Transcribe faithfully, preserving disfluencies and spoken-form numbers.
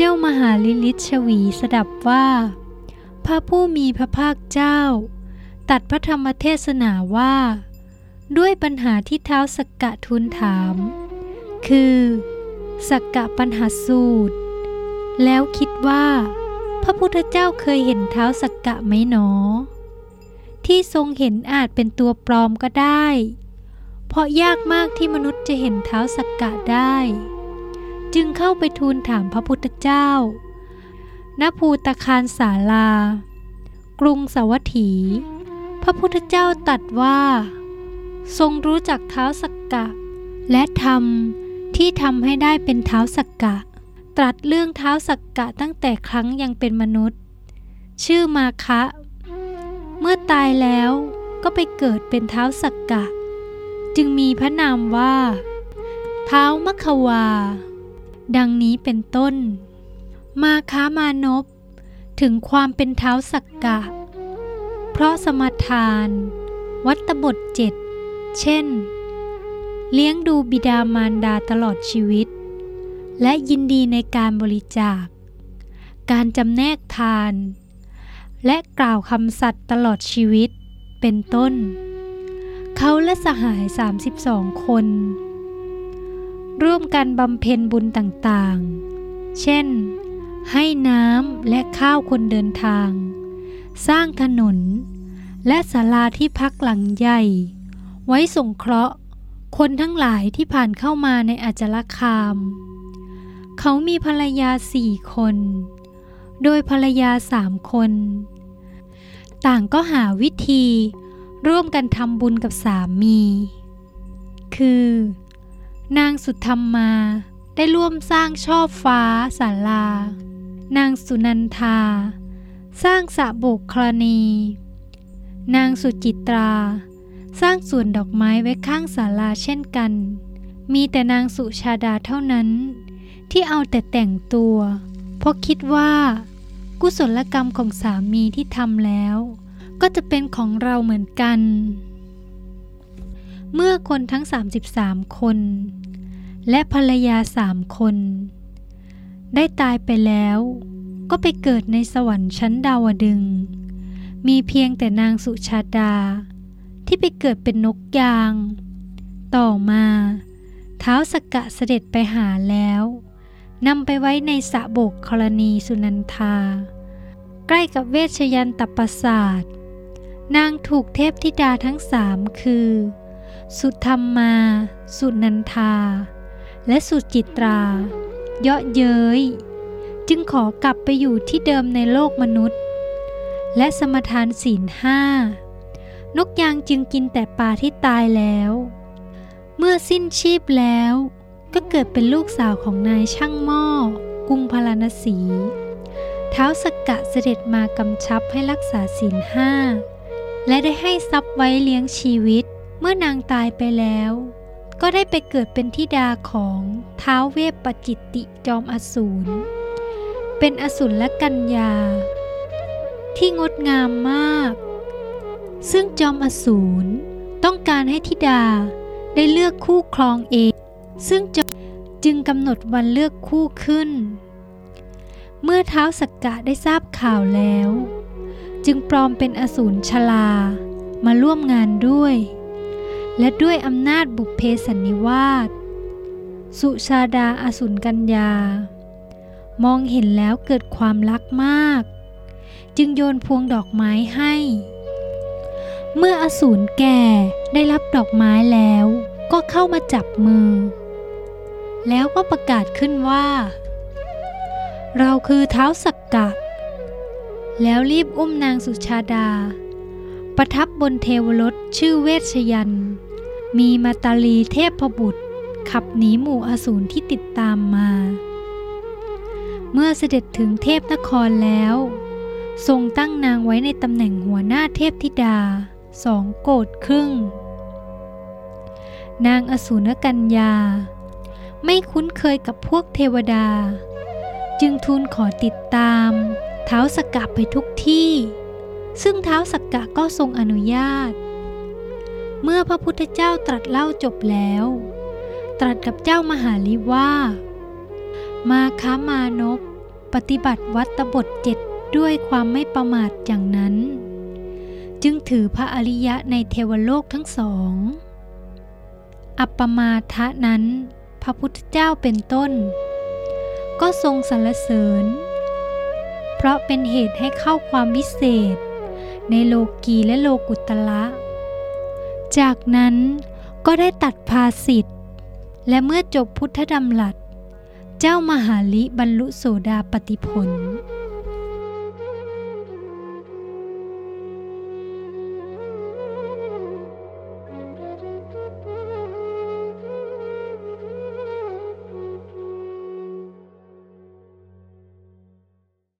เจ้ามหาลิลิชวีสดับว่าพระผู้มีพระภาคเจ้าตัดพระธรรมเทศนาว่าด้วยปัญหาที่ท้าวสักกะทูลถามคือสักกะปัญหาสูตรแล้วคิดว่าพระพุทธเจ้าเคยเห็นท้าวสักกะไหมหนอที่ทรงเห็นอาจเป็นตัวปลอมก็ได้เพราะยากมากที่มนุษย์จะเห็นท้าวสักกะได้จึงเข้าไปทูลถามพระพุทธเจ้าณภูตคารศาลากรุงสาวัตถีพระพุทธเจ้าตรัสว่าทรงรู้จักท้าวสักกะและธรรมที่ทำให้ได้เป็นท้าวสักกะตรัสเรื่องท้าวสักกะตั้งแต่ครั้งยังเป็นมนุษย์ชื่อมาคะเมื่อตายแล้วก็ไปเกิดเป็นท้าวสักกะจึงมีพระนามว่าท้าวมัคควาดังนี้เป็นต้นมาคะมานพถึงความเป็นท้าวสักกะเพราะสมาทานวัตบทเจ็ดเช่นเลี้ยงดูบิดามารดาตลอดชีวิตและยินดีในการบริจาคการจำแนกทานและกล่าวคำสัตย์ตลอดชีวิตเป็นต้นเขาและสหายสามสิบสองคนร่วมกันบำเพ็ญบุญต่างๆเช่นให้น้ำและข้าวคนเดินทางสร้างถนนและศาลาที่พักหลังใหญ่ไว้สงเคราะห์คนทั้งหลายที่ผ่านเข้ามาในอาจารคามเขามีภรรยาสี่คนโดยภรรยาสามคนต่างก็หาวิธีร่วมกันทำบุญกับสามีคือนางสุธรรมาได้ร่วมสร้างช่อฟ้าศาลานางสุนันทาสร้างสระโบกคลณีนางสุจิตราสร้างสวนดอกไม้ไว้ข้างศาลาเช่นกันมีแต่นางสุชาดาเท่านั้นที่เอาแต่แต่งตัวเพราะคิดว่ากุศลกรรมของสามีที่ทำแล้วก็จะเป็นของเราเหมือนกันเมื่อคนทั้งสามสิบสามคนและภรรยาสามคนได้ตายไปแล้วก็ไปเกิดในสวรรค์ชั้นดาวดึงส์มีเพียงแต่นางสุชาดาที่ไปเกิดเป็นนกยางต่อมาท้าวสักกะเสด็จไปหาแล้วนำไปไว้ในสระโบกคลณีสุนันทาใกล้กับเวชยันตปราสาทนางถูกเทพธิดาทั้งสามคือสุธรรมาสุนันทาและสุจิตราเยาะเย้ยจึงขอกลับไปอยู่ที่เดิมในโลกมนุษย์และสมทานศีลห้านกยางจึงกินแต่ปลาที่ตายแล้วเมื่อสิ้นชีพแล้วก็เกิดเป็นลูกสาวของนายช่างหม้อกรุงพาราณสีท้าวสักกะเสด็จมากำชับให้รักษาศีลห้าและได้ให้ทรัพย์ไว้เลี้ยงชีวิตเมื่อนางตายไปแล้วก็ได้ไปเกิดเป็นธิดาของท้าวเวปปจิตติจอมอสูรเป็นอสูรและกัญญาที่งดงามมากซึ่งจอมอสูรต้องการให้ธิดาได้เลือกคู่ครองเองซึ่งจึงกำหนดวันเลือกคู่ขึ้นเมื่อท้าวสักกะได้ทราบข่าวแล้วจึงปลอมเป็นอสูรชลามาร่วมงานด้วยและด้วยอำนาจบุพเพสันนิวาสสุชาดาอสูรกัญญามองเห็นแล้วเกิดความรักมากจึงโยนพวงดอกไม้ให้เมื่ออสูรแก่ได้รับดอกไม้แล้วก็เข้ามาจับมือแล้วก็ประกาศขึ้นว่าเราคือท้าวสักกะแล้วรีบอุ้มนางสุชาดาประทับบนเทวรถชื่อเวชยันต์มีมาตาลีเทพบุตรขับหนีหมู่อสูรที่ติดตามมาเมื่อเสด็จถึงเทพนครแล้วทรงตั้งนางไว้ในตำแหน่งหัวหน้าเทพธิดาสองโกฏครึ่งนางอสูรกัญญาไม่คุ้นเคยกับพวกเทวดาจึงทูลขอติดตามท้าวสักกะไปทุกที่ซึ่งท้าวสักกะก็ทรงอนุญาตเมื่อพระพุทธเจ้าตรัสเล่าจบแล้วตรัสกับเจ้ามหาลิว่ามาคะมานพ ปฏิบัติวัตตบทเจ็ดด้วยความไม่ประมาทอย่างนั้นจึงถือพระอริยะในเทวโลกทั้งสองอัปปมาทะนั้นพระพุทธเจ้าเป็นต้นก็ทรงสรรเสริญเพราะเป็นเหตุให้เข้าความวิเศษในโลกีและโลกุตละจากนั้นก็ได้ตัดภาสิทธิ์และเมื่อจบพุทธดำรัสเจ้ามหาลิบรรลุโสดาปัตติผล